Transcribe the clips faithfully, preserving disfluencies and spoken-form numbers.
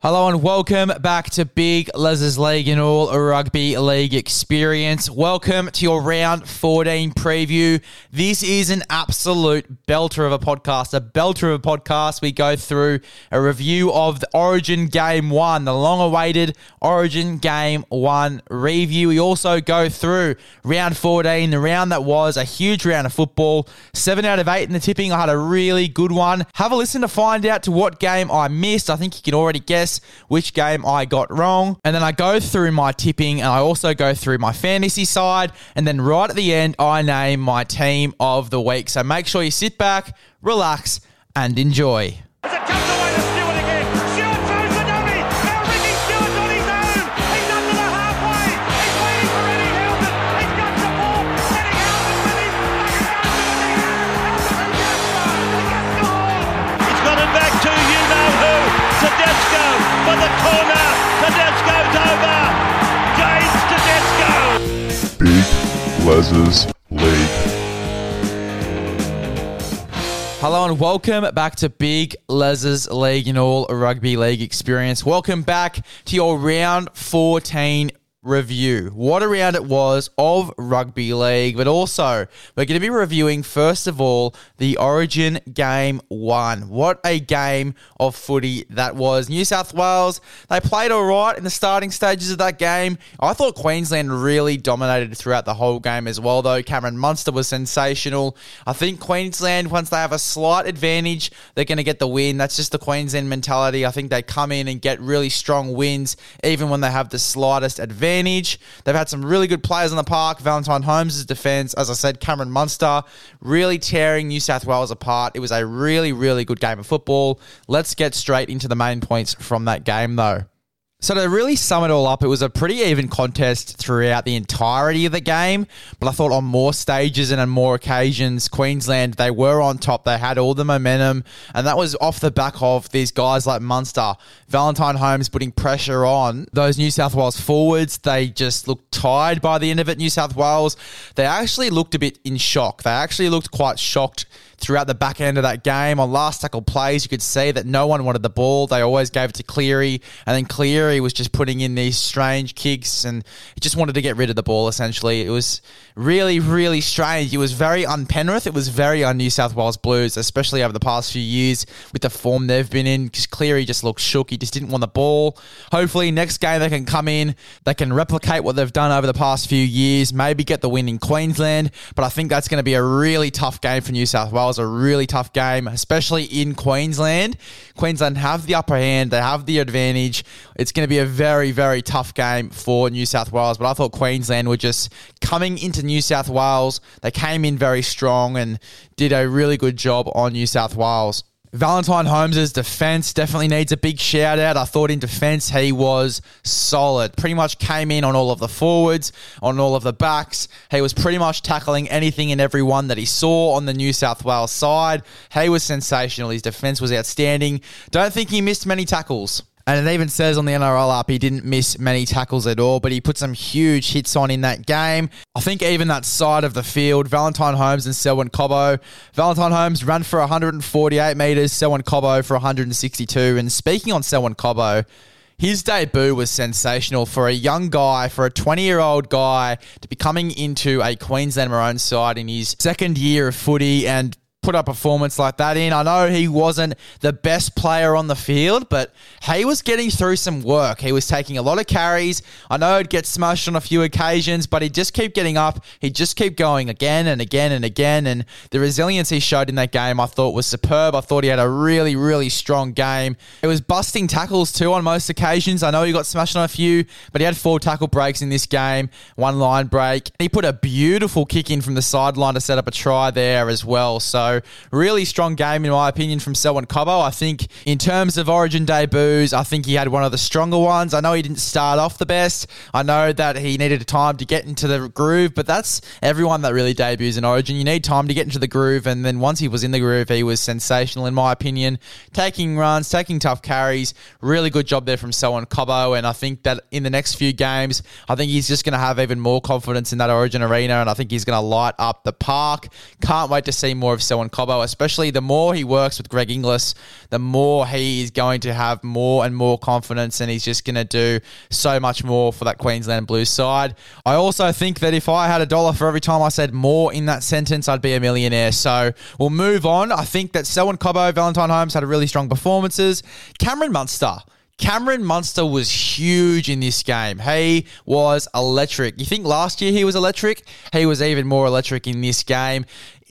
Hello and welcome back to Big Lezzers League and all rugby league experience. Welcome to your round fourteen preview. This is an absolute belter of a podcast, a belter of a podcast. We go through a review of the Origin Game one, the long-awaited Origin Game one review. We also go through round fourteen, the round that was a huge round of football. Seven out of eight in the tipping. I had a really good one. Have a listen to find out to what game I missed. I think you can already guess which game I got wrong. And then I go through my tipping and I also go through my fantasy side. And then right at the end, I name my team of the week. So make sure you sit back, relax, and enjoy. Lezzers League. Hello and welcome back to Big Lezzers League and all rugby league experience. Welcome back to your round fourteen review. What a round it was of rugby league, but also we're going to be reviewing, first of all, the Origin Game one. What a game of footy that was. New South Wales, they played all right in the starting stages of that game. I thought Queensland really dominated throughout the whole game as well, though. Cameron Munster was sensational. I think Queensland, once they have a slight advantage, they're going to get the win. That's just the Queensland mentality. I think they come in and get really strong wins, even when they have the slightest advantage. Advantage. They've had some really good players on the park. Valentine Holmes' defence, as I said, Cameron Munster, really tearing New South Wales apart. It was a really, really good game of football. Let's get straight into the main points from that game, though. So to really sum it all up, it was a pretty even contest throughout the entirety of the game, but I thought on more stages and on more occasions, Queensland, they were on top. They had all the momentum, and that was off the back of these guys like Munster, Valentine Holmes putting pressure on those New South Wales forwards. They just looked tired by the end of it, New South Wales. They actually looked a bit in shock. They actually looked quite shocked throughout the back end of that game. On last tackle plays, you could see that no one wanted the ball. They always gave it to Cleary, and then Cleary was just putting in these strange kicks and just wanted to get rid of the ball, essentially. It was really, really strange. It was very un-Penrith. It was very un-New South Wales Blues, especially over the past few years with the form they've been in. Because Cleary just looked shook. He just didn't want the ball. Hopefully next game they can come in, they can replicate what they've done over the past few years, maybe get the win in Queensland. But I think that's going to be a really tough game for New South Wales. Was a really tough game, especially in Queensland. Queensland have the upper hand. They have the advantage. It's going to be a very, very tough game for New South Wales, but I thought Queensland were just coming into New South Wales. They came in very strong and did a really good job on New South Wales. Valentine Holmes' defence definitely needs a big shout-out. I thought in defence he was solid. Pretty much came in on all of the forwards, on all of the backs. He was pretty much tackling anything and everyone that he saw on the New South Wales side. He was sensational. His defence was outstanding. Don't think he missed many tackles. And it even says on the N R L app he didn't miss many tackles at all, but he put some huge hits on in that game. I think even that side of the field, Valentine Holmes and Selwyn Cobbo. Valentine Holmes ran for one hundred forty-eight metres, Selwyn Cobbo for one hundred sixty-two. And speaking on Selwyn Cobbo, his debut was sensational for a young guy, for a twenty-year-old guy to be coming into a Queensland Maroons side in his second year of footy and put a performance like that in. I know he wasn't the best player on the field, but he was getting through some work. He was taking a lot of carries. I know he'd get smashed on a few occasions, but he'd just keep getting up. He'd just keep going again and again and again. And the resilience he showed in that game I thought was superb. I thought he had a really, really strong game. It was busting tackles too on most occasions. I know he got smashed on a few, but he had four tackle breaks in this game, one line break. He put a beautiful kick in from the sideline to set up a try there as well. So really strong game, in my opinion, from Selwyn Cobbo. I think in terms of Origin debuts, I think he had one of the stronger ones. I know he didn't start off the best. I know that he needed time to get into the groove, but that's everyone that really debuts in Origin. You need time to get into the groove, and then once he was in the groove, he was sensational, in my opinion. Taking runs, taking tough carries, really good job there from Selwyn Cobbo, and I think that in the next few games, I think he's just going to have even more confidence in that Origin arena, and I think he's going to light up the park. Can't wait to see more of Selwyn Selwyn Cobbo, especially the more he works with Greg Inglis, the more he is going to have more and more confidence, and he's just going to do so much more for that Queensland Blues side. I also think that if I had a dollar for every time I said more in that sentence, I'd be a millionaire. So we'll move on. I think that Selwyn Cobbo, Valentine Holmes had a really strong performances. Cameron Munster. Cameron Munster was huge in this game. He was electric. You think last year he was electric? He was even more electric in this game.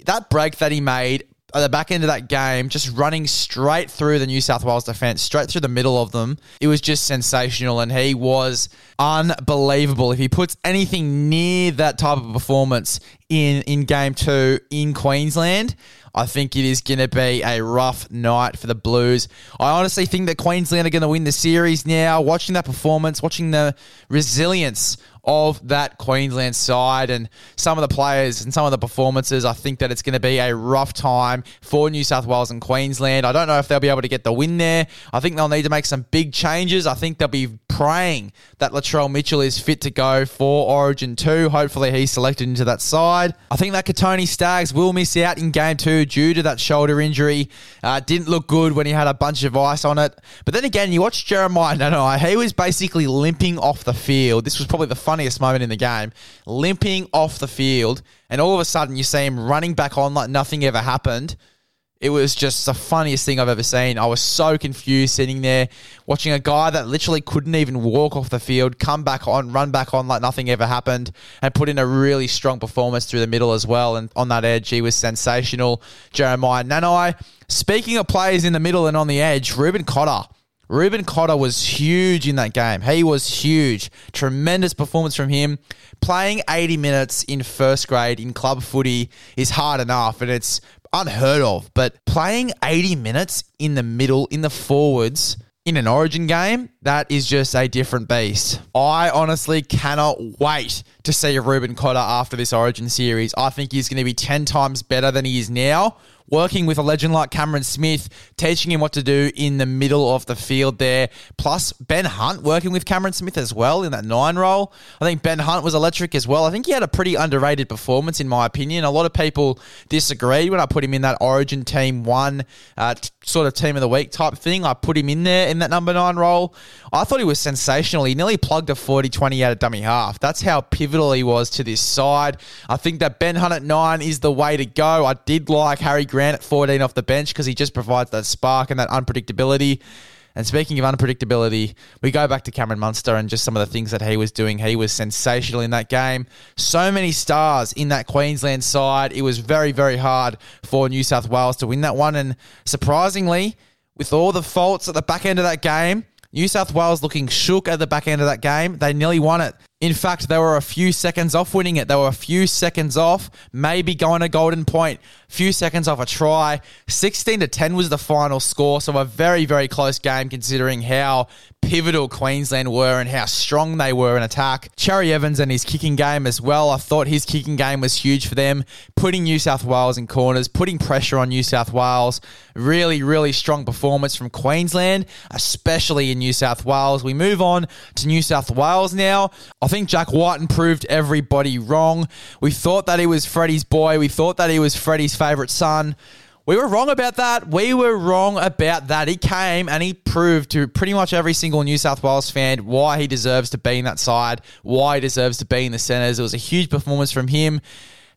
That break that he made at the back end of that game, just running straight through the New South Wales defence, straight through the middle of them, it was just sensational, and he was unbelievable. If he puts anything near that type of performance in, in Game two in Queensland, I think it is going to be a rough night for the Blues. I honestly think that Queensland are going to win the series now. Watching that performance, watching the resilience of that Queensland side and some of the players and some of the performances, I think that it's going to be a rough time for New South Wales and Queensland. I don't know if they'll be able to get the win there. I think they'll need to make some big changes. I think they'll be praying that Latrell Mitchell is fit to go for Origin two. Hopefully he's selected into that side. I think that Kotoni Staggs will miss out in Game two due to that shoulder injury. Uh, didn't look good when he had a bunch of ice on it. But then again, you watch Jeremiah Nanai. He was basically limping off the field. This was probably the funniest moment in the game. Limping off the field. And all of a sudden, you see him running back on like nothing ever happened. It was just the funniest thing I've ever seen. I was so confused sitting there watching a guy that literally couldn't even walk off the field, come back on, run back on like nothing ever happened, and put in a really strong performance through the middle as well. And on that edge, he was sensational. Jeremiah Nanai. Speaking of players in the middle and on the edge, Reuben Cotter. Reuben Cotter was huge in that game. He was huge. Tremendous performance from him. Playing eighty minutes in first grade in club footy is hard enough, and it's unheard of. But playing eighty minutes in the middle, in the forwards, in an Origin game, that is just a different beast. I honestly cannot wait to see Reuben Cotter after this Origin series. I think he's going to be ten times better than he is now. Working with a legend like Cameron Smith, teaching him what to do in the middle of the field there. Plus, Ben Hunt working with Cameron Smith as well in that nine role. I think Ben Hunt was electric as well. I think he had a pretty underrated performance, in my opinion. A lot of people disagreed when I put him in that Origin Team one uh, t- sort of Team of the Week type thing. I put him in there in that number nine role. I thought he was sensational. He nearly plugged a forty twenty out of dummy half. That's how pivotal he was to this side. I think that Ben Hunt at nine is the way to go. I did like Harry Green Grant at fourteen off the bench because he just provides that spark and that unpredictability. And speaking of unpredictability, we go back to Cameron Munster and just some of the things that he was doing. He was sensational in that game. So many stars in that Queensland side. It was very, very hard for New South Wales to win that one. And surprisingly, with all the faults at the back end of that game, New South Wales looking shook at the back end of that game. They nearly won it. In fact, they were a few seconds off winning it. They were a few seconds off, maybe going to golden point. A few seconds off a try. sixteen to ten was the final score, so a very, very close game considering how pivotal Queensland were and how strong they were in attack. Cherry-Evans and his kicking game as well. I thought his kicking game was huge for them, putting New South Wales in corners, putting pressure on New South Wales. Really, really strong performance from Queensland, especially in New South Wales. We move on to New South Wales now. I think Jack Wighton proved everybody wrong. We thought that he was Freddie's boy. We thought that he was Freddie's favourite son. We were wrong about that. We were wrong about that. He came and he proved to pretty much every single New South Wales fan why he deserves to be in that side, why he deserves to be in the centres. It was a huge performance from him.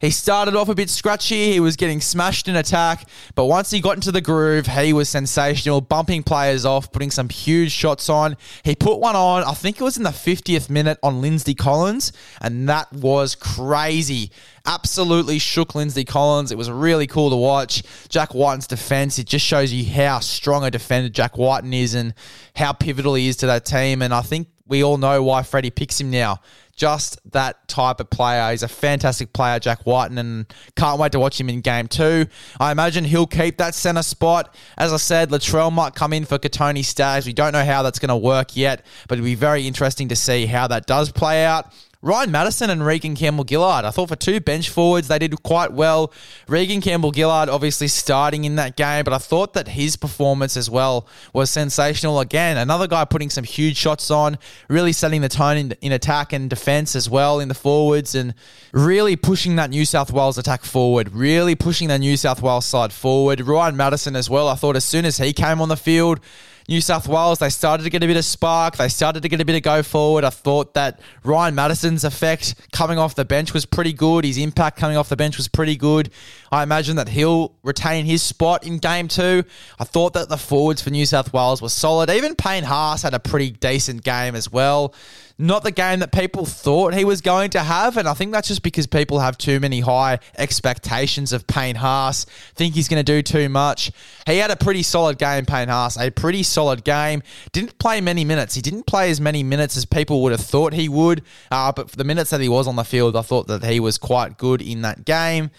He started off a bit scratchy. He was getting smashed in attack. But once he got into the groove, he was sensational, bumping players off, putting some huge shots on. He put one on, I think it was in the fiftieth minute on Lindsay Collins, and that was crazy. Absolutely shook Lindsay Collins. It was really cool to watch. Jack Wighton's defense, it just shows you how strong a defender Jack Wighton is and how pivotal he is to that team. And I think we all know why Freddie picks him now. Just that type of player. He's a fantastic player, Jack Wighton, and can't wait to watch him in Game two. I imagine he'll keep that centre spot. As I said, Latrell might come in for Kotoni Staggs. We don't know how that's going to work yet, but it'll be very interesting to see how that does play out. Ryan Madison and Reagan Campbell-Gillard. I thought for two bench forwards, they did quite well. Reagan Campbell-Gillard obviously starting in that game, but I thought that his performance as well was sensational. Again, another guy putting some huge shots on, really setting the tone in, in attack and defence as well in the forwards and really pushing that New South Wales attack forward, really pushing the New South Wales side forward. Ryan Madison as well, I thought as soon as he came on the field, New South Wales, they started to get a bit of spark. They started to get a bit of go forward. I thought that Ryan Madison's effect coming off the bench was pretty good. His impact coming off the bench was pretty good. I imagine that he'll retain his spot in game two. I thought that the forwards for New South Wales were solid. Even Payne Haas had a pretty decent game as well. Not the game that people thought he was going to have, and I think that's just because people have too many high expectations of Payne Haas, think he's going to do too much. He had a pretty solid game, Payne Haas, a pretty solid game. Didn't play many minutes. He didn't play as many minutes as people would have thought he would, uh, but for the minutes that he was on the field, I thought that he was quite good in that game.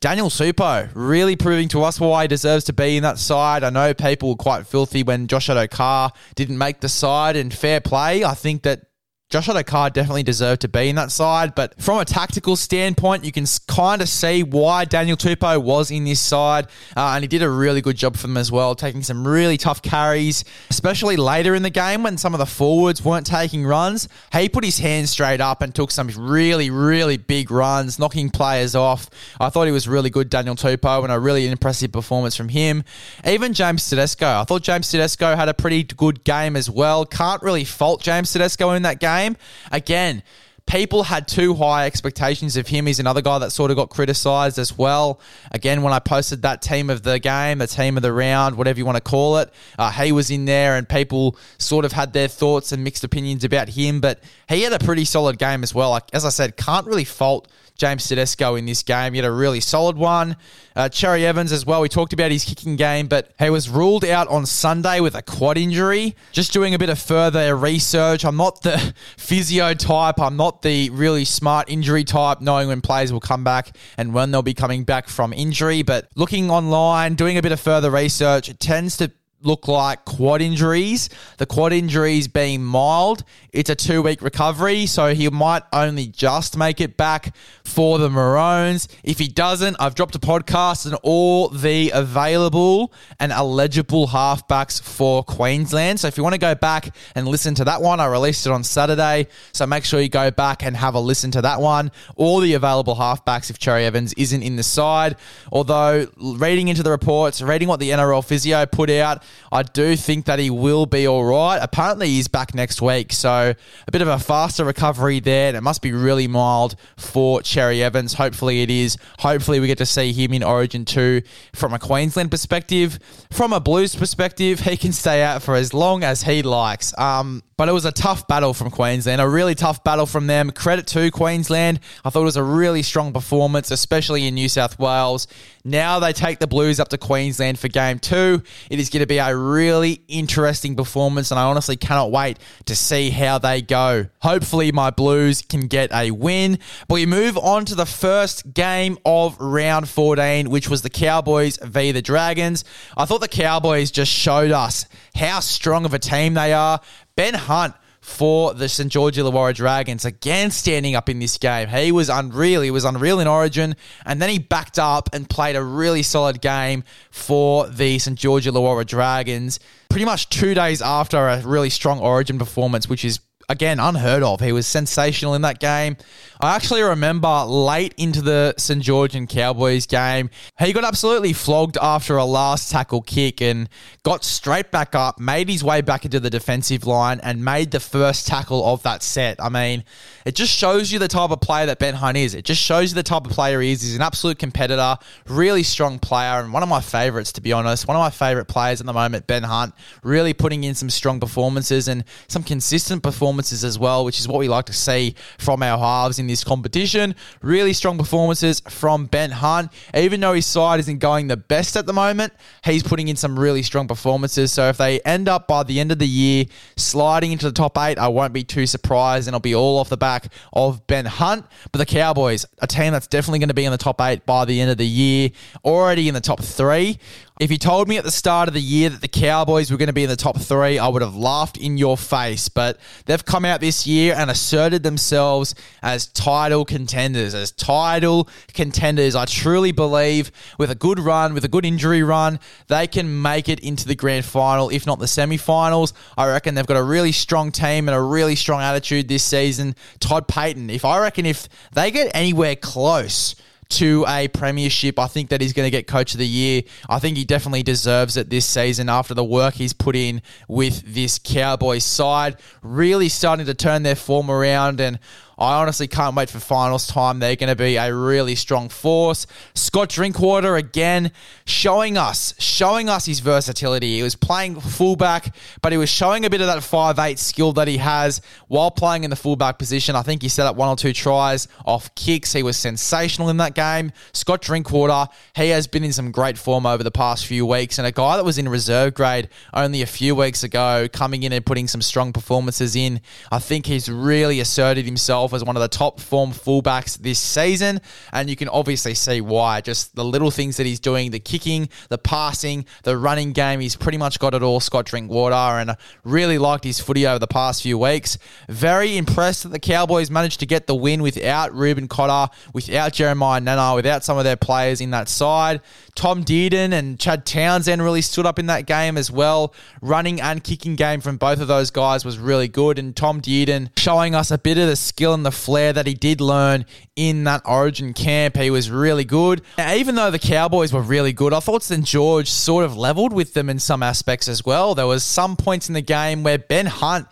Daniel Tupou really proving to us why he deserves to be in that side. I know people were quite filthy when Josh Addo-Carr didn't make the side, and fair play. I think that Josh Addo-Carr definitely deserved to be in that side, but from a tactical standpoint, you can kind of see why Daniel Tupou was in this side, uh, and he did a really good job for them as well, taking some really tough carries, especially later in the game when some of the forwards weren't taking runs. He put his hand straight up and took some really, really big runs, knocking players off. I thought he was really good, Daniel Tupou, and a really impressive performance from him. Even James Tedesco. I thought James Tedesco had a pretty good game as well. Can't really fault James Tedesco in that game. Game. Again, people had too high expectations of him. He's another guy that sort of got criticised as well. Again, when I posted that team of the game, the team of the round, whatever you want to call it, uh, he was in there and people sort of had their thoughts and mixed opinions about him, but he had a pretty solid game as well. As I said, can't really fault James Tedesco in this game. He had a really solid one. Uh, Cherry-Evans as well. We talked about his kicking game, but he was ruled out on Sunday with a quad injury. Just doing a bit of further research. I'm not the physio type. I'm not the really smart injury type, knowing when players will come back and when they'll be coming back from injury. But looking online, doing a bit of further research, it tends to look like quad injuries. The quad injuries being mild, it's a two-week recovery, so he might only just make it back for the Maroons. If he doesn't, I've dropped a podcast on all the available and eligible halfbacks for Queensland. So if you want to go back and listen to that one, I released it on Saturday, so make sure you go back and have a listen to that one. All the available halfbacks if Cherry-Evans isn't in the side. Although, reading into the reports, reading what the N R L physio put out, I do think that he will be all right. Apparently, he's back next week, so a bit of a faster recovery there, and it must be really mild for Cherry-Evans. Hopefully it is. Hopefully we get to see him in Origin two from a Queensland perspective. From a Blues perspective, he can stay out for as long as he likes. Um, but it was a tough battle from Queensland, a really tough battle from them. Credit to Queensland. I thought it was a really strong performance, especially in New South Wales. Now they take the Blues up to Queensland for game two. It is going to be a really interesting performance, and I honestly cannot wait to see how they go. Hopefully my Blues can get a win. But we move on to the first game of round fourteen, which was the Cowboys versus the Dragons. I thought the Cowboys just showed us how strong of a team they are. Ben Hunt for the Saint George Illawarra Dragons, again standing up in this game. He was unreal. He was unreal in Origin, and then he backed up and played a really solid game for the Saint George Illawarra Dragons, pretty much two days after a really strong Origin performance, which is, again, unheard of. He was sensational in that game. I actually remember late into the Saint George and Cowboys game, he got absolutely flogged after a last tackle kick and got straight back up, made his way back into the defensive line and made the first tackle of that set. I mean, it just shows you the type of player that Ben Hunt is. It just shows you the type of player he is. He's an absolute competitor, really strong player, and one of my favourites, to be honest. One of my favourite players at the moment, Ben Hunt, really putting in some strong performances and some consistent performances as well, which is what we like to see from our halves in this competition. Really strong performances from Ben Hunt. Even though his side isn't going the best at the moment, he's putting in some really strong performances. So if they end up by the end of the year sliding into the top eight, I won't be too surprised, and I'll be all off the back of Ben Hunt. But the Cowboys, a team that's definitely going to be in the top eight by the end of the year, already in the top three. If you told me at the start of the year that the Cowboys were going to be in the top three, I would have laughed in your face. But they've come out this year and asserted themselves as title contenders, as title contenders. I truly believe with a good run, with a good injury run, they can make it into the grand final, if not the semi-finals. I reckon they've got a really strong team and a really strong attitude this season. Todd Payton, if I reckon if they get anywhere close to a premiership, I think that he's going to get coach of the year. I think he definitely deserves it this season after the work he's put in with this Cowboys side. Really starting to turn their form around, and I honestly can't wait for finals time. They're going to be a really strong force. Scott Drinkwater, again, showing us, showing us his versatility. He was playing fullback, but he was showing a bit of that five eight skill that he has while playing in the fullback position. I think he set up one or two tries off kicks. He was sensational in that game. Scott Drinkwater, he has been in some great form over the past few weeks, and a guy that was in reserve grade only a few weeks ago, coming in and putting some strong performances in. I think he's really asserted himself as one of the top form fullbacks this season, and you can obviously see why. Just the little things that he's doing, the kicking, the passing, the running game, he's pretty much got it all, Scott Drinkwater, and I really liked his footy over the past few weeks. Very impressed that the Cowboys managed to get the win without Reuben Cotter, without Jeremiah Nanai, without some of their players in that side. Tom Dearden and Chad Townsend really stood up in that game as well. Running and kicking game from both of those guys was really good, and Tom Dearden showing us a bit of the skill and the flair that he did learn in that Origin camp. He was really good. Now, even though the Cowboys were really good, I thought Saint George sort of leveled with them in some aspects as well. There was some points in the game where Ben Hunt,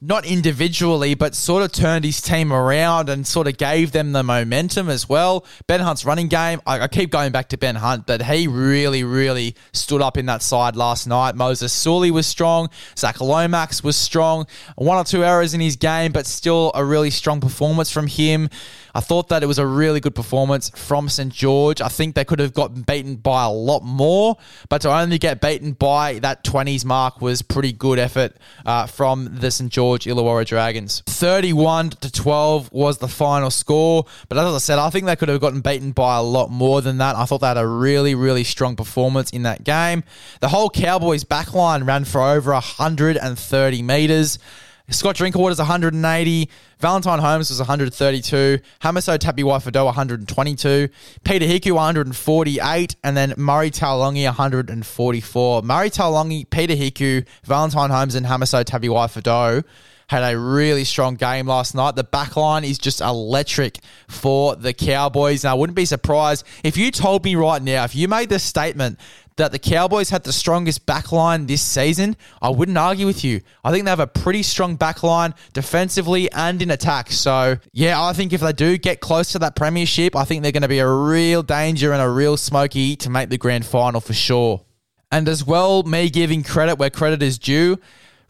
not individually, but sort of turned his team around and sort of gave them the momentum as well. Ben Hunt's running game, I, I keep going back to Ben Hunt, but he really, really stood up in that side last night. Moses Sully was strong. Zach Lomax was strong. One or two errors in his game, but still a really strong performance from him. I thought that it was a really good performance from Saint George. I think they could have gotten beaten by a lot more, but to only get beaten by that twenties mark was pretty good effort uh, from the Saint George Illawarra Dragons. thirty-one to twelve was the final score, but as I said, I think they could have gotten beaten by a lot more than that. I thought they had a really, really strong performance in that game. The whole Cowboys backline ran for over one hundred thirty metres. Scott Drinkwater's one hundred eighty, Valentine Holmes was one hundred thirty-two, Hamiso Tapiwai-Fadoa one hundred twenty-two, Peter Hiku one hundred forty-eight, and then Murray Taulongi one hundred forty-four. Murray Taulongi, Peter Hiku, Valentine Holmes, and Hamiso Tapiwai-Fadoa had a really strong game last night. The back line is just electric for the Cowboys, and I wouldn't be surprised if you told me right now, if you made this statement that the Cowboys had the strongest backline this season, I wouldn't argue with you. I think they have a pretty strong backline defensively and in attack. So, yeah, I think if they do get close to that premiership, I think they're going to be a real danger and a real smoky to make the grand final for sure. And as well, me giving credit where credit is due,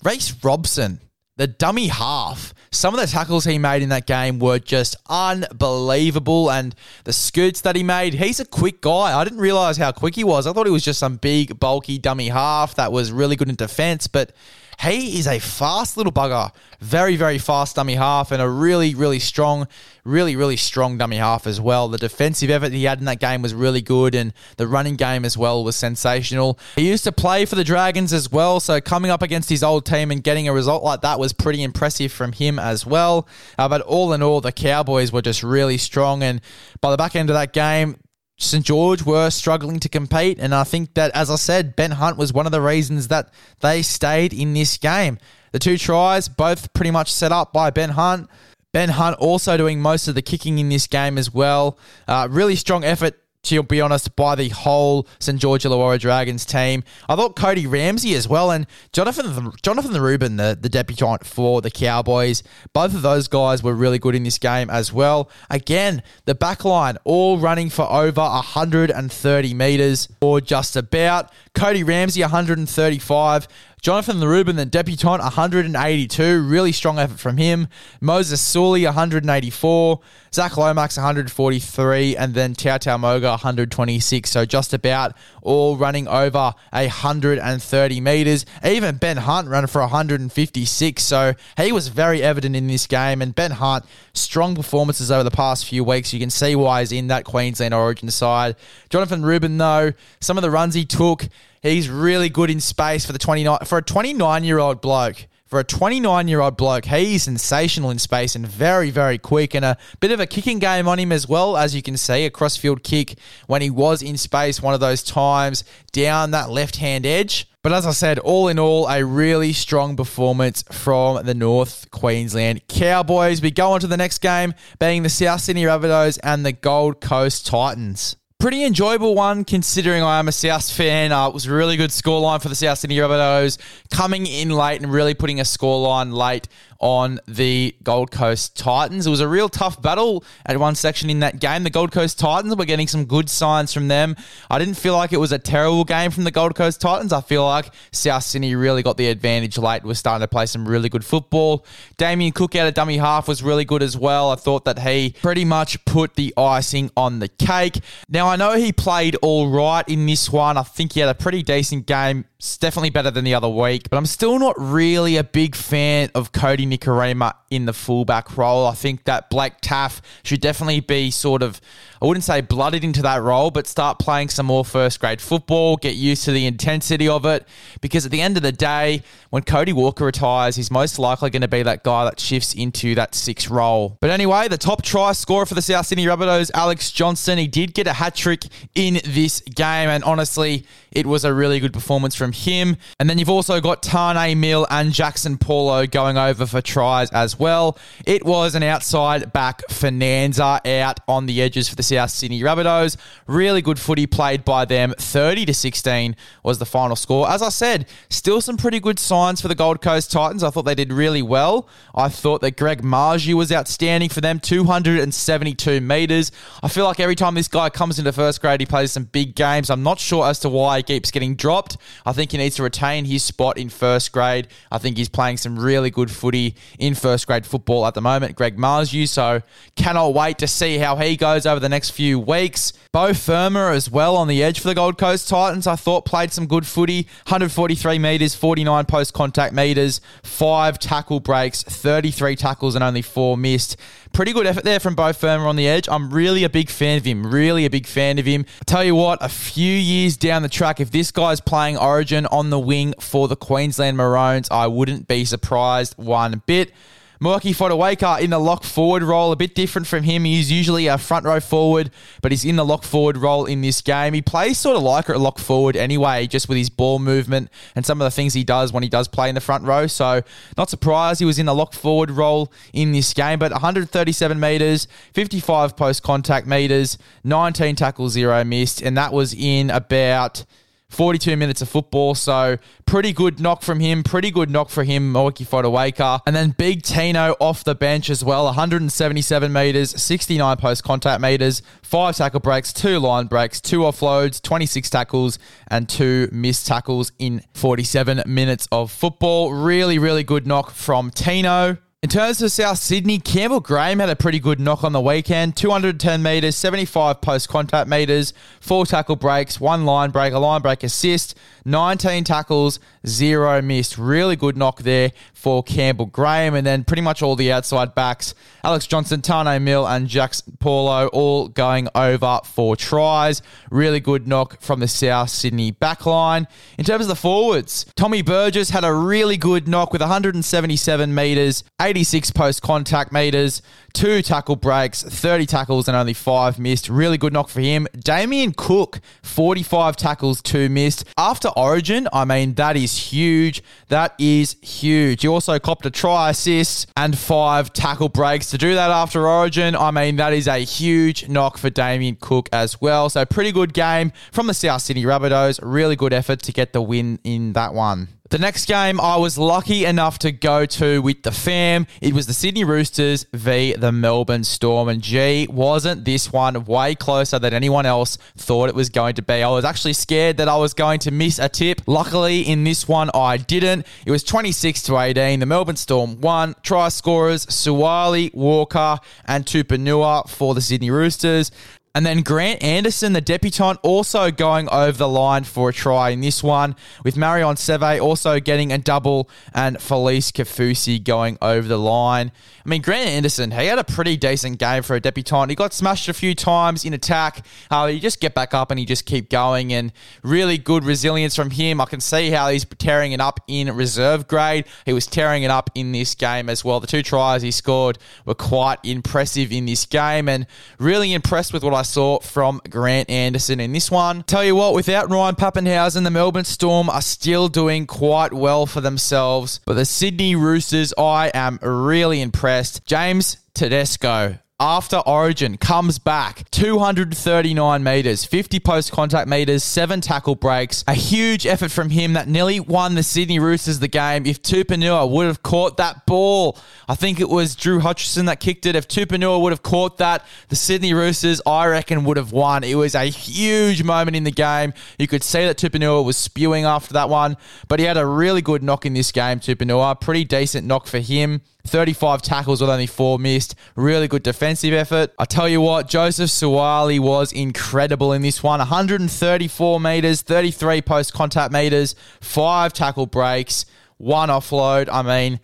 Race Robson, the dummy half. Some of the tackles he made in that game were just unbelievable, and the scoots that he made, he's a quick guy. I didn't realise how quick he was. I thought he was just some big, bulky dummy half that was really good in defence, but he is a fast little bugger. Very, very fast dummy half, and a really, really strong, really, really strong dummy half as well. The defensive effort he had in that game was really good, and the running game as well was sensational. He used to play for the Dragons as well, so coming up against his old team and getting a result like that was pretty impressive from him as well. Uh, but all in all, the Cowboys were just really strong, and by the back end of that game, Saint George were struggling to compete, and I think that, as I said, Ben Hunt was one of the reasons that they stayed in this game. The two tries, both pretty much set up by Ben Hunt. Ben Hunt also doing most of the kicking in this game as well. Uh, really strong effort, to be honest, by the whole Saint George Illawarra Dragons team. I thought Cody Ramsey as well, and Jonathan Jonathan Rubin, the, the debutant for the Cowboys. Both of those guys were really good in this game as well. Again, the back line, all running for over one hundred thirty metres, or just about. Cody Ramsey, one hundred thirty-five. Jonathan Rubin, the debutant, one hundred eighty-two. Really strong effort from him. Moses Sully, one hundred eighty-four. Zach Lomax, one hundred forty-three. And then Tau Tau Moga, one hundred twenty-six. So just about all running over one hundred thirty metres. Even Ben Hunt ran for one hundred fifty-six. So he was very evident in this game. And Ben Hunt, strong performances over the past few weeks. You can see why he's in that Queensland Origin side. Jonathan Rubin, though, some of the runs he took, he's really good in space for the twenty-nine for a twenty-nine-year-old bloke. For a twenty-nine-year-old bloke, he's sensational in space and very, very quick, and a bit of a kicking game on him as well, as you can see, a cross-field kick when he was in space one of those times down that left-hand edge. But as I said, all in all, a really strong performance from the North Queensland Cowboys. We go on to the next game, being the South Sydney Rabbitohs and the Gold Coast Titans. Pretty enjoyable one, considering I am a South fan. Uh, it was a really good scoreline for the South Sydney Rabbitohs, coming in late and really putting a scoreline late on the Gold Coast Titans. It was a real tough battle at one section in that game. The Gold Coast Titans were getting some good signs from them. I didn't feel like it was a terrible game from the Gold Coast Titans. I feel like South Sydney really got the advantage late. We're starting to play some really good football. Damien Cook out of dummy half was really good as well. I thought that he pretty much put the icing on the cake. Now, I know he played all right in this one. I think he had a pretty decent game. It's definitely better than the other week. But I'm still not really a big fan of Cody Nikarima in the fullback role. I think that Blake Taff should definitely be sort of, I wouldn't say blooded into that role, but start playing some more first grade football, get used to the intensity of it. Because at the end of the day, when Cody Walker retires, he's most likely going to be that guy that shifts into that six role. But anyway, the top try scorer for the South Sydney Rabbitohs, Alex Johnson, he did get a hat trick in this game. And honestly, it was a really good performance from him. And then you've also got Tane Mill and Jackson Paulo going over for tries as well. It was an outside back Finanza out on the edges for the South Sydney Rabbitohs. Really good footy played by them. thirty to sixteen was the final score. As I said, still some pretty good signs for the Gold Coast Titans. I thought they did really well. I thought that Greg Margie was outstanding for them. two hundred seventy-two metres. I feel like every time this guy comes into first grade, he plays some big games. I'm not sure as to why he keeps getting dropped. I think he needs to retain his spot in first grade. I think he's playing some really good footy in first grade football at the moment, Greg Margie. So cannot wait to see how he goes over the next few weeks. Bo Firma as well on the edge for the Gold Coast Titans. I thought played some good footy. one hundred forty-three metres, forty-nine post-contact metres, five tackle breaks, thirty-three tackles and only four missed. Pretty good effort there from Bo Firma on the edge. I'm really a big fan of him. Really a big fan of him. I tell you what, a few years down the track, if this guy's playing Origin on the wing for the Queensland Maroons, I wouldn't be surprised one bit. Moaki Fotuweka in the lock forward role, a bit different from him. He's usually a front row forward, but he's in the lock forward role in this game. He plays sort of like a lock forward anyway, just with his ball movement and some of the things he does when he does play in the front row. So not surprised he was in the lock forward role in this game, but one hundred thirty-seven metres, fifty-five post-contact metres, nineteen tackles, zero missed, and that was in about forty-two minutes of football, so pretty good knock from him, pretty good knock for him, Moaki Fotuweka. And then Big Tino off the bench as well, one hundred seventy-seven metres, sixty-nine post-contact metres, five tackle breaks, two line breaks, two offloads, twenty-six tackles, and two missed tackles in forty-seven minutes of football. Really, really good knock from Tino. In terms of South Sydney, Campbell Graham had a pretty good knock on the weekend. two hundred ten metres, seventy-five post-contact metres, four tackle breaks, one line break, a line break assist, nineteen tackles, zero missed. Really good knock there for Campbell Graham. And then pretty much all the outside backs, Alex Johnson, Tane Mill and Jackson Paulo, all going over for tries. Really good knock from the South Sydney backline. In terms of the forwards, Tommy Burgess had a really good knock with one hundred seventy-seven metres, eighty-six post-contact metres, two tackle breaks, thirty tackles and only five missed. Really good knock for him. Damien Cook, forty-five tackles, two missed. After Origin, I mean, that is huge. That is huge. He also copped a try assist and five tackle breaks. To do that after Origin, I mean, that is a huge knock for Damien Cook as well. So pretty good game from the South Sydney Rabbitohs. Really good effort to get the win in that one. The next game I was lucky enough to go to with the fam, it was the Sydney Roosters v the Melbourne Storm. And gee, wasn't this one way closer than anyone else thought it was going to be. I was actually scared that I was going to miss a tip. Luckily, in this one, I didn't. It was twenty-six to eighteen. The Melbourne Storm won. Try scorers, Suwali, Walker and Tupouniua for the Sydney Roosters. And then Grant Anderson, the debutant, also going over the line for a try in this one, with Marion Seve also getting a double and Felice Kafusi going over the line. I mean, Grant Anderson, he had a pretty decent game for a debutant. He got smashed a few times in attack. Uh, he just get back up and he just keep going, and really good resilience from him. I can see how he's tearing it up in reserve grade. He was tearing it up in this game as well. The two tries he scored were quite impressive in this game, and really impressed with what I I saw from Grant Anderson in this one. Tell you what, without Ryan Pappenhausen, the Melbourne Storm are still doing quite well for themselves. But the Sydney Roosters, I am really impressed. James Tedesco, after Origin, comes back, two hundred thirty-nine metres, fifty post-contact metres, seven tackle breaks. A huge effort from him that nearly won the Sydney Roosters the game. If Tupouniua would have caught that ball, I think it was Drew Hutchison that kicked it. If Tupouniua would have caught that, the Sydney Roosters, I reckon, would have won. It was a huge moment in the game. You could see that Tupouniua was spewing after that one, but he had a really good knock in this game, Tupouniua. Pretty decent knock for him. thirty-five tackles with only four missed. Really good defensive effort. I tell you what, Joseph Suwali was incredible in this one. one hundred thirty-four metres, thirty-three post-contact metres, five tackle breaks, one offload. I mean,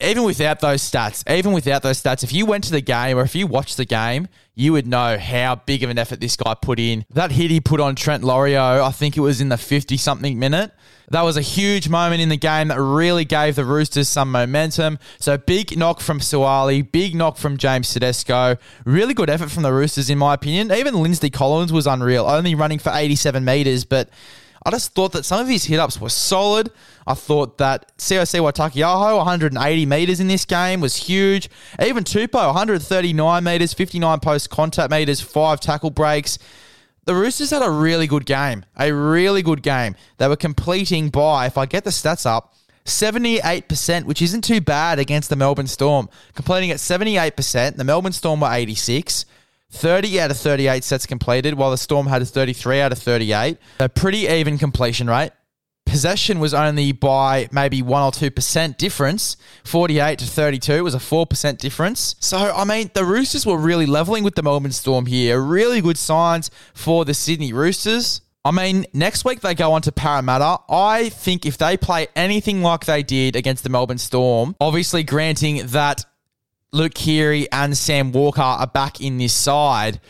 even without those stats, even without those stats, if you went to the game or if you watched the game, you would know how big of an effort this guy put in. That hit he put on Trent Lario, I think it was in the fifty-something minute. That was a huge moment in the game that really gave the Roosters some momentum. So big knock from Suwali, big knock from James Tedesco. Really good effort from the Roosters, in my opinion. Even Lindsay Collins was unreal, only running for eighty-seven metres, but I just thought that some of his hit-ups were solid. I thought that C O C Watakiaho, one hundred eighty metres in this game, was huge. Even Tupou, one hundred thirty-nine metres, fifty-nine post-contact metres, five tackle breaks. The Roosters had a really good game, a really good game. They were completing by, if I get the stats up, seventy-eight percent, which isn't too bad against the Melbourne Storm. Completing at seventy-eight percent, the Melbourne Storm were eighty-six percent. thirty out of thirty-eight sets completed, while the Storm had a thirty-three out of thirty-eight. A pretty even completion rate. Possession was only by maybe one or two percent difference. forty-eight to thirty-two was a four percent difference. So, I mean, the Roosters were really levelling with the Melbourne Storm here. Really good signs for the Sydney Roosters. I mean, next week they go on to Parramatta. I think if they play anything like they did against the Melbourne Storm, obviously granting that Luke Keary and Sam Walker are back in this side,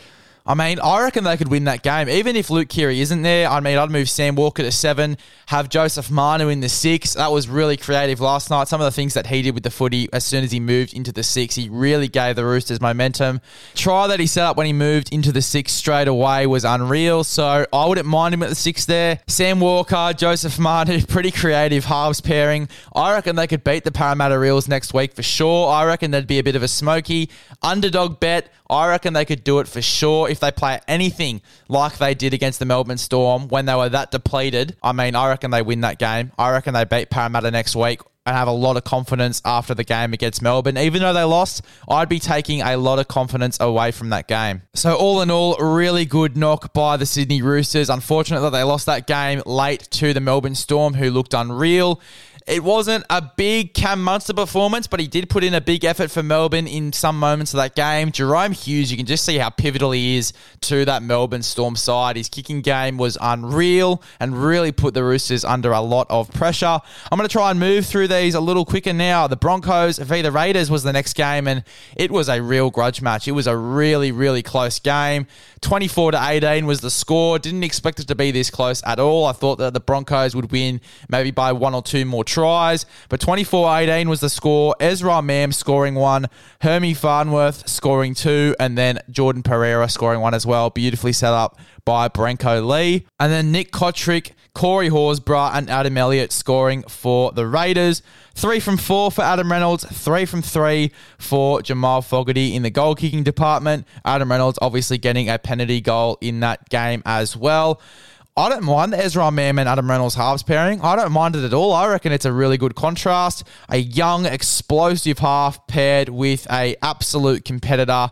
I mean, I reckon they could win that game. Even if Luke Keary isn't there, I mean, I'd move Sam Walker to seven, have Joseph Manu in the six. That was really creative last night. Some of the things that he did with the footy as soon as he moved into the six, he really gave the Roosters momentum. Try that he set up when he moved into the six straight away was unreal, so I wouldn't mind him at the six there. Sam Walker, Joseph Manu, pretty creative halves pairing. I reckon they could beat the Parramatta Eels next week for sure. I reckon that'd be a bit of a smoky underdog bet. I reckon they could do it for sure if they play anything like they did against the Melbourne Storm when they were that depleted. I mean, I reckon they win that game. I reckon they beat Parramatta next week and have a lot of confidence after the game against Melbourne. Even though they lost, I'd be taking a lot of confidence away from that game. So all in all, really good knock by the Sydney Roosters. Unfortunate that they lost that game late to the Melbourne Storm, who looked unreal. It wasn't a big Cam Munster performance, but he did put in a big effort for Melbourne in some moments of that game. Jerome Hughes, you can just see how pivotal he is to that Melbourne Storm side. His kicking game was unreal and really put the Roosters under a lot of pressure. I'm going to try and move through these a little quicker now. The Broncos v the Raiders was the next game, and it was a real grudge match. It was a really, really close game. twenty-four to eighteen was the score. Didn't expect it to be this close at all. I thought that the Broncos would win maybe by one or two more tries. tries, but twenty-four eighteen was the score. Ezra Mam scoring one, Hermie Farnworth scoring two, and then Jordan Pereira scoring one as well. Beautifully set up by Branko Lee. And then Nick Kotrick, Corey Horsburgh, and Adam Elliott scoring for the Raiders. Three from four for Adam Reynolds, three from three for Jamal Fogarty in the goal-kicking department. Adam Reynolds obviously getting a penalty goal in that game as well. I don't mind the Ezra Mann and Adam Reynolds halves pairing. I don't mind it at all. I reckon it's a really good contrast. A young, explosive half paired with a absolute competitor.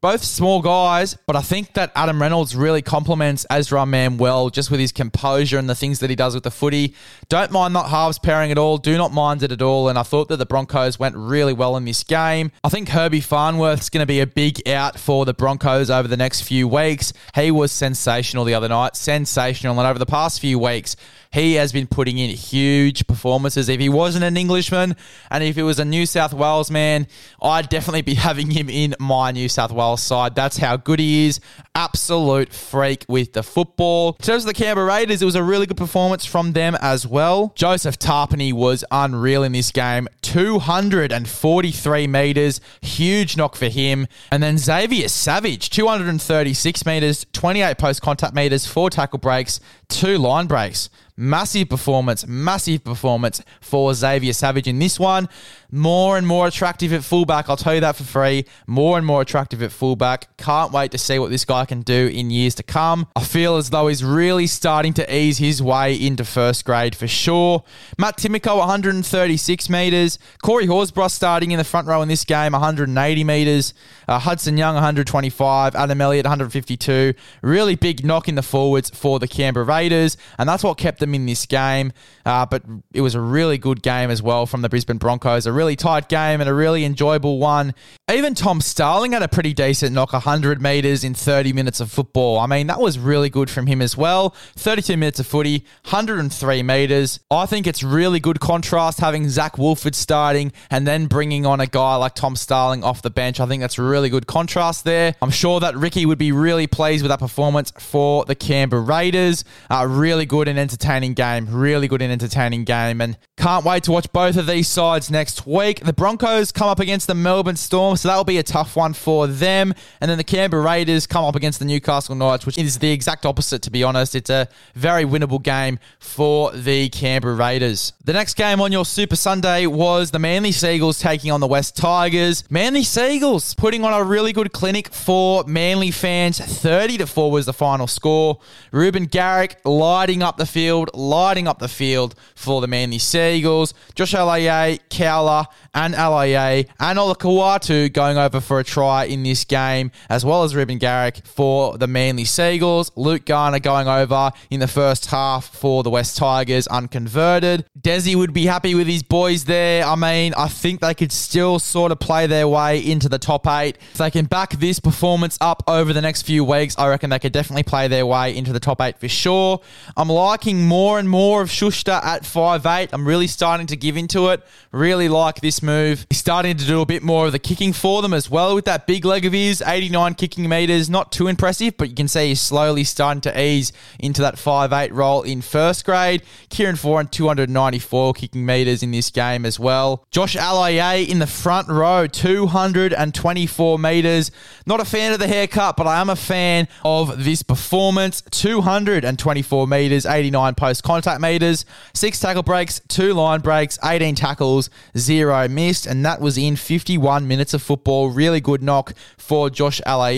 Both small guys, but I think that Adam Reynolds really complements Ezra Mann well, just with his composure and the things that he does with the footy. Don't mind that halves pairing at all. Do not mind it at all. And I thought that the Broncos went really well in this game. I think Herbie Farnworth's going to be a big out for the Broncos over the next few weeks. He was sensational the other night. Sensational. And over the past few weeks, he has been putting in huge performances. If he wasn't an Englishman and if he was a New South Wales man, I'd definitely be having him in my New South Wales side. That's how good he is. Absolute freak with the football. In terms of the Canberra Raiders, it was a really good performance from them as well. Joseph Tarpany was unreal in this game. two hundred forty-three metres. Huge knock for him. And then Xavier Savage, two hundred thirty-six metres, twenty-eight post contact metres, four tackle breaks, two line breaks. Massive performance, massive performance for Xavier Savage in this one. More and more attractive at fullback. I'll tell you that for free. More and more attractive at fullback. Can't wait to see what this guy can do in years to come. I feel as though he's really starting to ease his way into first grade for sure. Matt Timoko, one hundred thirty-six metres. Corey Horsbrough starting in the front row in this game, one hundred eighty metres. Uh, Hudson Young, one hundred twenty-five. Adam Elliott, one hundred fifty-two. Really big knock in the forwards for the Canberra Raiders. And that's what kept them in this game, uh, but it was a really good game as well from the Brisbane Broncos. A really tight game and a really enjoyable one. Even Tom Starling had a pretty decent knock, one hundred metres in thirty minutes of football. I mean, that was really good from him as well. thirty-two minutes of footy, one hundred three metres. I think it's really good contrast having Zach Woolford starting and then bringing on a guy like Tom Starling off the bench. I think that's really good contrast there. I'm sure that Ricky would be really pleased with that performance for the Canberra Raiders. Uh, really good and entertaining game. Really good and entertaining game. And can't wait to watch both of these sides next week. The Broncos come up against the Melbourne Storm, so that'll be a tough one for them. And then the Canberra Raiders come up against the Newcastle Knights, which is the exact opposite, to be honest. It's a very winnable game for the Canberra Raiders. The next game on your Super Sunday was the Manly Seagulls taking on the West Tigers. Manly Seagulls putting on a really good clinic for Manly fans. thirty to four was the final score. Ruben Garrick lighting up the field. Lighting up the field for the Manly Seagulls. Josh Alaie, Cowler and Alaie and Ola Kawatu going over for a try in this game, as well as Reuben Garrick for the Manly Seagulls. Luke Garner going over in the first half for the West Tigers, unconverted. Desi would be happy with his boys there. I mean, I think they could still sort of play their way into the top eight. If they can back this performance up over the next few weeks, I reckon they could definitely play their way into the top eight for sure. I'm liking more and more of Schuster at five eight. I'm really starting to give into it. Really like this move. He's starting to do a bit more of the kicking for them as well with that big leg of his. eighty-nine kicking metres. Not too impressive, but you can see he's slowly starting to ease into that five eight role in first grade. Kieran Foran, two hundred ninety-four kicking metres in this game as well. Josh Alaie in the front row, two hundred twenty-four metres. Not a fan of the haircut, but I am a fan of this performance. two hundred twenty-four metres, eighty-nine post contact metres, six tackle breaks, two line breaks, eighteen tackles, zero missed, and that was in fifty-one minutes of football. Really good knock for Josh Alaie.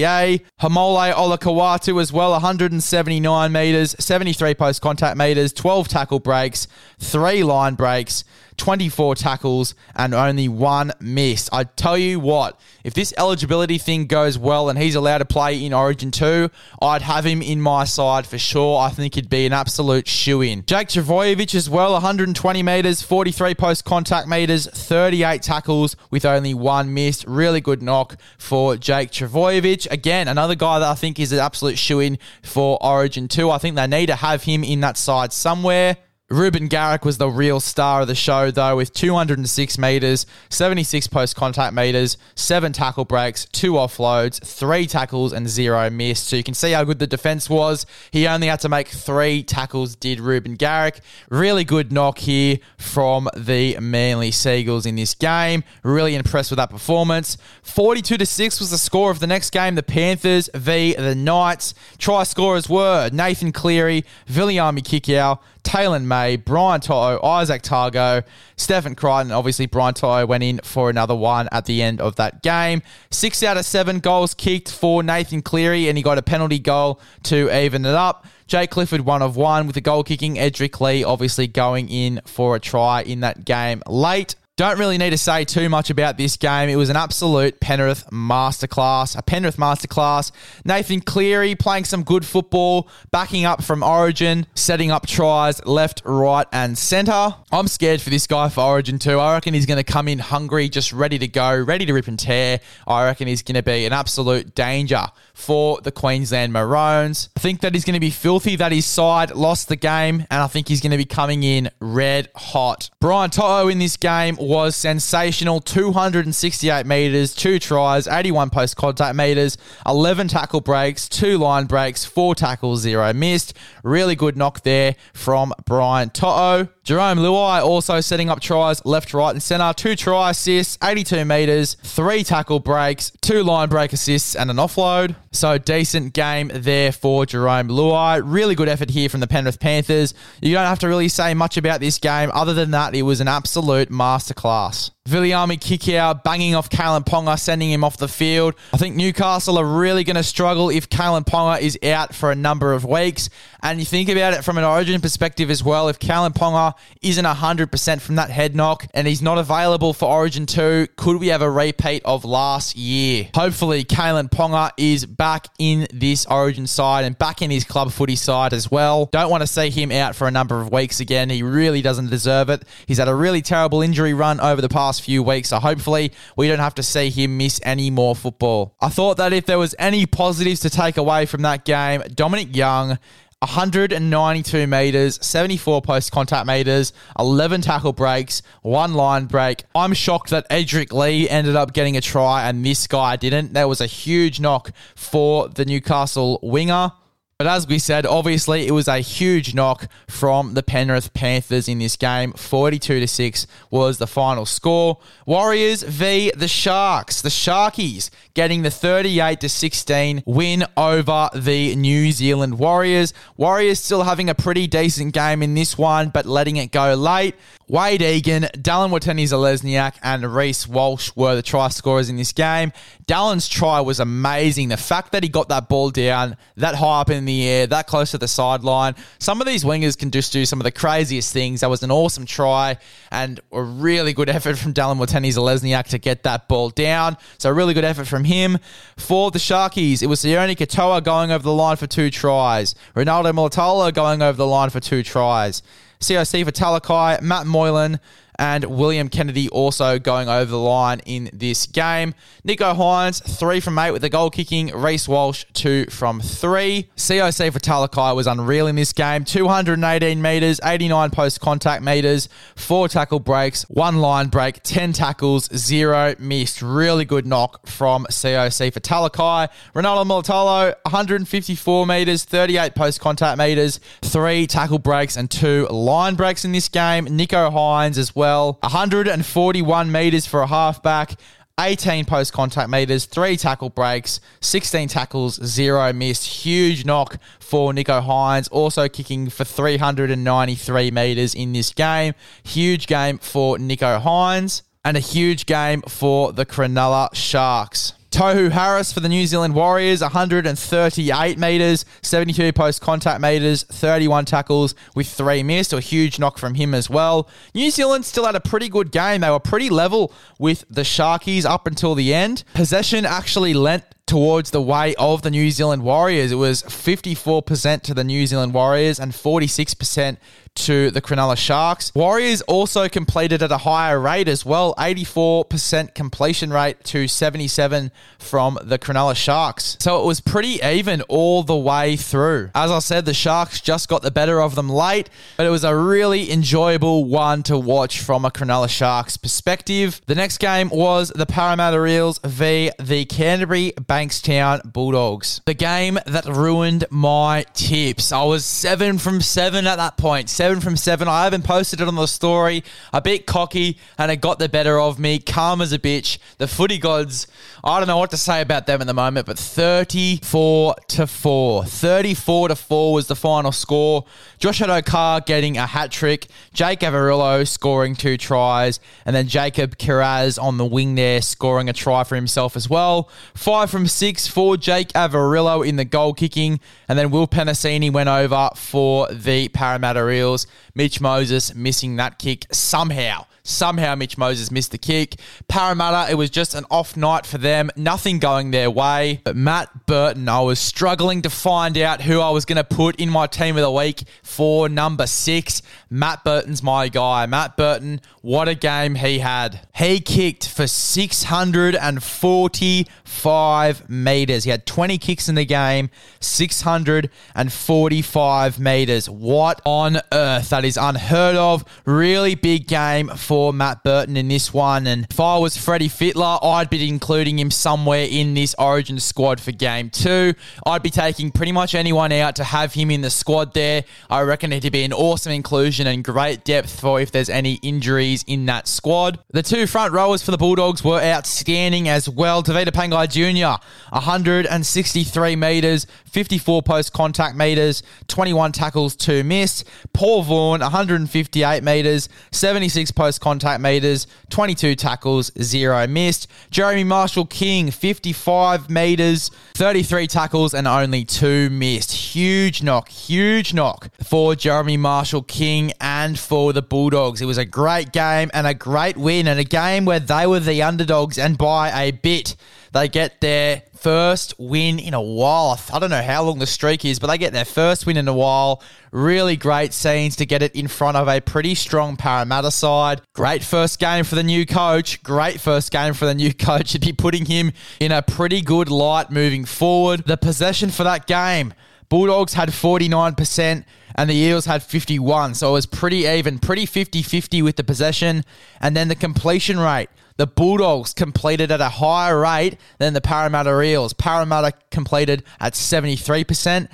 Hamole Olakawatu as well, one hundred seventy-nine metres, seventy-three post contact metres, twelve tackle breaks, three line breaks, twenty-four tackles and only one miss. I tell you what, if this eligibility thing goes well and he's allowed to play in Origin two, I'd have him in my side for sure. I think he'd be an absolute shoo-in. Jake Travojevic as well, one hundred twenty metres, forty-three post contact metres, thirty-eight tackles with only one missed. Really good knock for Jake Travojevic. Again, another guy that I think is an absolute shoo-in for Origin two. I think they need to have him in that side somewhere. Reuben Garrick was the real star of the show, though, with two hundred six metres, seventy-six post contact metres, seven tackle breaks, two offloads, three tackles and zero missed. So you can see how good the defence was. He only had to make three tackles, did Reuben Garrick. Really good knock here from the Manly Seagulls in this game. Really impressed with that performance. forty-two to six was the score of the next game, the Panthers v the Knights. Try scorers were Nathan Cleary, Viliami Kikau, Taylor May, Brian To'o, Isaac Targo, Stephen Crichton. Obviously, Brian To'o went in for another one at the end of that game. Six out of seven goals kicked for Nathan Cleary, and he got a penalty goal to even it up. Jay Clifford, one of one with a goal kicking. Edric Lee obviously going in for a try in that game late. Don't really need to say too much about this game. It was an absolute Penrith masterclass. A Penrith masterclass. Nathan Cleary playing some good football, backing up from Origin, setting up tries left, right and centre. I'm scared for this guy for Origin too. I reckon he's going to come in hungry, just ready to go, ready to rip and tear. I reckon he's going to be an absolute danger for the Queensland Maroons. I think that he's going to be filthy that his side lost the game, and I think he's going to be coming in red hot. Brian To'o in this game was sensational. two hundred sixty-eight metres, two tries, eighty-one post contact metres, eleven tackle breaks, two line breaks, four tackles, zero missed. Really good knock there from Brian To'o. Jerome Luai also setting up tries left, right and centre. Two try assists, eighty-two metres, three tackle breaks, two line break assists and an offload. So decent game there for Jerome Luai. Really good effort here from the Penrith Panthers. You don't have to really say much about this game other than that it was an absolute masterclass. Class. Viliami Kikau banging off Kalen Ponga, sending him off the field. I think Newcastle are really going to struggle if Kalen Ponga is out for a number of weeks. And you think about it from an Origin perspective as well. If Kalen Ponga isn't one hundred percent from that head knock and he's not available for Origin two, could we have a repeat of last year? Hopefully, Kalen Ponga is back in this Origin side and back in his club footy side as well. Don't want to see him out for a number of weeks again. He really doesn't deserve it. He's had a really terrible injury run over the past few weeks, so hopefully we don't have to see him miss any more football. I thought that if there was any positives to take away from that game, Dominic Young, one hundred ninety-two metres, seventy-four post-contact metres, eleven tackle breaks, one line break. I'm shocked that Edric Lee ended up getting a try and this guy didn't. There was a huge knock for the Newcastle winger. But as we said, obviously, it was a huge knock from the Penrith Panthers in this game. forty-two to six was the final score. Warriors v the Sharks. The Sharkies getting the thirty-eight to sixteen win over the New Zealand Warriors. Warriors still having a pretty decent game in this one, but letting it go late. Wade Egan, Dallin Wateni-Zalesniak and Reece Walsh were the try scorers in this game. Dallin's try was amazing. The fact that he got that ball down, that high up in the air, that close to the sideline. Some of these wingers can just do some of the craziest things. That was an awesome try and a really good effort from Dallin Wateni-Zalesniak to get that ball down. So a really good effort from him. For the Sharkies, it was Sione Katoa going over the line for two tries. Ronaldo Mulatalo going over the line for two tries. C O C for Talakai, Matt Moylan and William Kennedy also going over the line in this game. Nico Hines, three from eight with the goal kicking. Reece Walsh, two from three. C O C for Talakai was unreal in this game. two hundred eighteen metres, eighty-nine post-contact metres, four tackle breaks, one line break, ten tackles, zero missed. Really good knock from C O C for Talakai. Ronaldo Mulatalo, one hundred fifty-four metres, thirty-eight post-contact metres, three tackle breaks and two line breaks in this game. Nico Hines as well. one hundred forty-one metres for a halfback, eighteen post-contact metres, three tackle breaks, sixteen tackles, zero missed. Huge knock for Nico Hines, also kicking for three hundred ninety-three metres in this game. Huge game for Nico Hines and a huge game for the Cronulla Sharks. Tohu Harris for the New Zealand Warriors, one hundred thirty-eight metres, seventy-two post-contact metres, thirty-one tackles with three missed. A huge knock from him as well. New Zealand still had a pretty good game. They were pretty level with the Sharkies up until the end. Possession actually lent towards the way of the New Zealand Warriors. It was fifty-four percent to the New Zealand Warriors and forty-six percent to the Cronulla Sharks. Warriors also completed at a higher rate as well. eighty-four percent completion rate to seventy-seven from the Cronulla Sharks. So it was pretty even all the way through. As I said, the Sharks just got the better of them late, but it was a really enjoyable one to watch from a Cronulla Sharks perspective. The next game was the Parramatta Eels v the Canterbury Bankstown Bulldogs. The game that ruined my tips. I was seven from seven at that point. Seven eleven from seven. I haven't posted it on the story. A bit cocky, and it got the better of me. Calm as a bitch. The footy gods, I don't know what to say about them at the moment, but thirty-four to four. thirty-four to four was the final score. Josh Addo-Carr getting a hat-trick. Jake Averillo scoring two tries. And then Jacob Kiraz on the wing there scoring a try for himself as well. Five from six for Jake Averillo in the goal kicking. And then Will Penasini went over for the Parramatta Eels. Mitch Moses missing that kick somehow. Somehow Mitch Moses missed the kick. Parramatta, it was just an off night for them. Nothing going their way. But Matt Burton, I was struggling to find out who I was going to put in my team of the week for number six. Matt Burton's my guy. Matt Burton, what a game he had. He kicked for six hundred forty-five metres. He had twenty kicks in the game, six hundred forty-five metres. What on earth? That is unheard of. Really big game for Matt Burton in this one, and if I was Freddie Fittler, I'd be including him somewhere in this Origin squad for game two. I'd be taking pretty much anyone out to have him in the squad there. I reckon it'd be an awesome inclusion and great depth for if there's any injuries in that squad. The two front rowers for the Bulldogs were outstanding as well. Tavita Pangai Junior, one hundred sixty-three metres, fifty-four post contact metres, twenty-one tackles, two missed. Paul Vaughan, one hundred fifty-eight metres, seventy-six post contact metres, twenty-two tackles, zero missed. Jeremy Marshall-King, fifty-five metres, thirty-three tackles and only two missed. Huge knock, huge knock for Jeremy Marshall-King and for the Bulldogs. It was a great game and a great win, and a game where they were the underdogs, and by a bit. They get their first win in a while. I don't know how long the streak is, but they get their first win in a while. Really great scenes to get it in front of a pretty strong Parramatta side. Great first game for the new coach. Great first game for the new coach. It'd be putting him in a pretty good light moving forward. The possession for that game. Bulldogs had forty-nine percent and the Eels had fifty-one percent. So it was pretty even, pretty fifty-fifty with the possession. And then the completion rate. The Bulldogs completed at a higher rate than the Parramatta Eels. Parramatta completed at seventy-three percent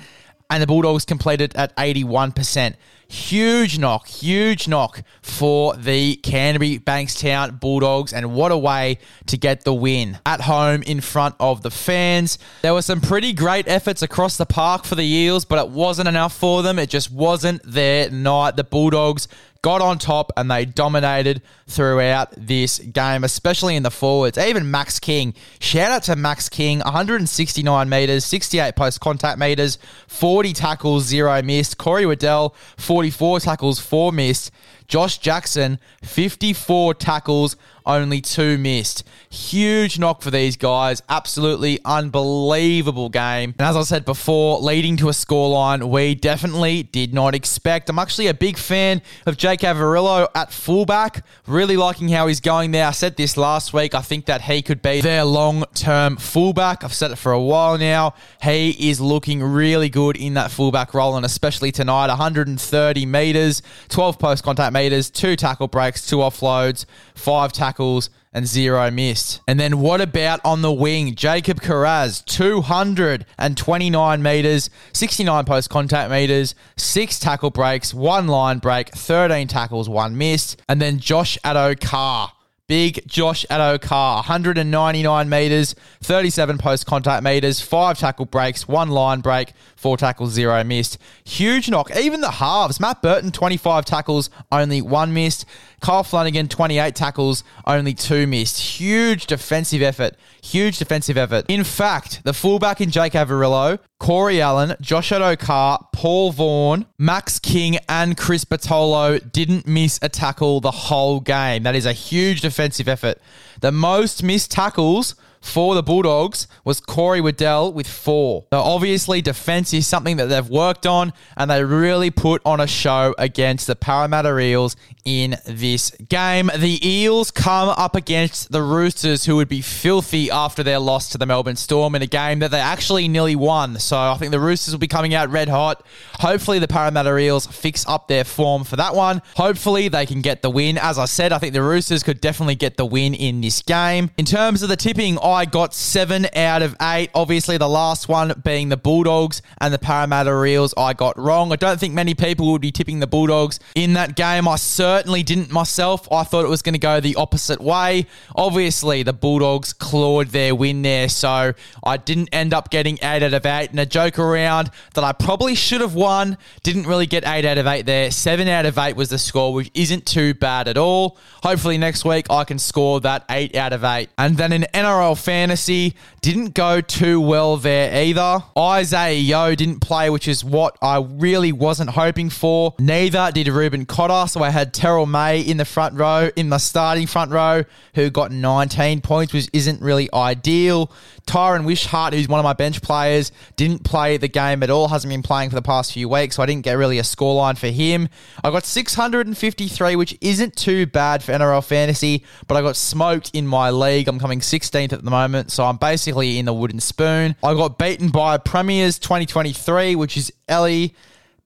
and the Bulldogs completed at eighty-one percent. Huge knock, huge knock for the Canterbury Bankstown Bulldogs, and what a way to get the win. At home in front of the fans. There were some pretty great efforts across the park for the Eels, but it wasn't enough for them. It just wasn't their night. The Bulldogs got on top and they dominated throughout this game, especially in the forwards. Even Max King. Shout out to Max King. one hundred sixty-nine metres, sixty-eight post contact metres, forty tackles, zero missed. Corey Waddell, forty-four tackles, four missed. Josh Jackson, fifty-four tackles, only two missed. Huge knock for these guys. Absolutely unbelievable game. And as I said before, leading to a scoreline we definitely did not expect. I'm actually a big fan of Jake Averillo at fullback. Really liking how he's going there. I said this last week. I think that he could be their long-term fullback. I've said it for a while now. He is looking really good in that fullback role, and especially tonight. one hundred thirty metres, twelve post contact metres. Meters, two tackle breaks, two offloads, five tackles, and zero missed. And then what about on the wing? Jacob Kiraz, two hundred twenty-nine metres, sixty-nine post contact metres, six tackle breaks, one line break, thirteen tackles, one missed. And then Josh Addo-Carr. Big Josh Addo-Carr, one hundred ninety-nine metres, thirty-seven post-contact metres, five tackle breaks, one line break, four tackles, zero missed. Huge knock. Even the halves. Matt Burton, twenty-five tackles, only one missed. Kyle Flanagan, twenty-eight tackles, only two missed. Huge defensive effort. Huge defensive effort. In fact, the fullback in Jake Averillo, Corey Allen, Josh Addo-Carr, Paul Vaughan, Max King, and Chris Bottolo didn't miss a tackle the whole game. That is a huge defensive effort. The most missed tackles for the Bulldogs was Corey Waddell with four. So obviously defence is something that they've worked on, and they really put on a show against the Parramatta Eels in this game. The Eels come up against the Roosters, who would be filthy after their loss to the Melbourne Storm in a game that they actually nearly won. So I think the Roosters will be coming out red hot. Hopefully the Parramatta Eels fix up their form for that one. Hopefully they can get the win. As I said, I think the Roosters could definitely get the win in this game. In terms of the tipping I got seven out of eight. Obviously, the last one being the Bulldogs and the Parramatta Eels, I got wrong. I don't think many people would be tipping the Bulldogs in that game. I certainly didn't myself. I thought it was going to go the opposite way. Obviously, the Bulldogs clawed their win there, so I didn't end up getting eight out of eight. And a joke around that I probably should have won. Didn't really get eight out of eight there. Seven out of eight was the score, which isn't too bad at all. Hopefully next week I can score that eight out of eight. And then in N R L fantasy, didn't go too well there either. Isaiah Yeo didn't play, which is what I really wasn't hoping for. Neither did Reuben Cotter, so I had Terrell May in the front row, in the starting front row, who got nineteen points, which isn't really ideal. Tyron Wishart, who's one of my bench players, didn't play the game at all, hasn't been playing for the past few weeks, so I didn't get really a scoreline for him. I got six hundred fifty-three, which isn't too bad for N R L fantasy, but I got smoked in my league. I'm coming sixteenth at the moment, so I'm basically in the wooden spoon. I got beaten by Premiers twenty twenty-three, which is Ellie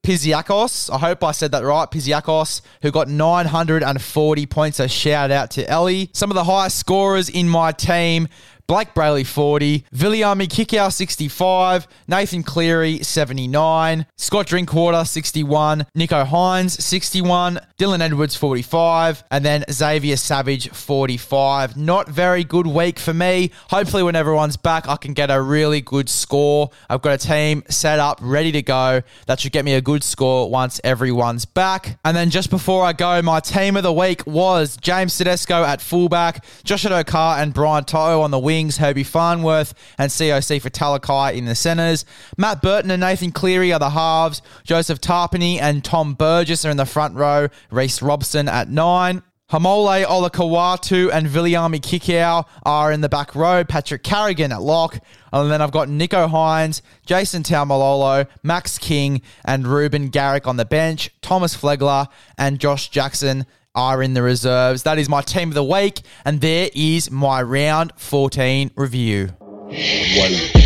Pisiakos. I hope I said that right. Pisiakos, who got nine hundred forty points. So shout out to Ellie. Some of the highest scorers in my team: Blake Brayley, forty. Viliami Kikau, sixty-five. Nathan Cleary, seventy-nine. Scott Drinkwater, sixty-one. Nico Hines, sixty-one. Dylan Edwards, forty-five. And then Xavier Savage, forty-five. Not very good week for me. Hopefully when everyone's back, I can get a really good score. I've got a team set up, ready to go. That should get me a good score once everyone's back. And then just before I go, my team of the week was James Tedesco at fullback, Josh Addo-Carr and Brian To'o on the wing, Herbie Farnworth and C O C for Talakai in the centres. Matt Burton and Nathan Cleary are the halves. Joseph Tarpany and Tom Burgess are in the front row. Reece Robson at nine. Hamole Olakawatu and Viliami Kikau are in the back row. Patrick Carrigan at lock. And then I've got Nico Hines, Jason Taumalolo, Max King and Ruben Garrick on the bench. Thomas Flegler and Josh Jackson are in the reserves. That is my team of the week, and there is my round fourteen review. Wow.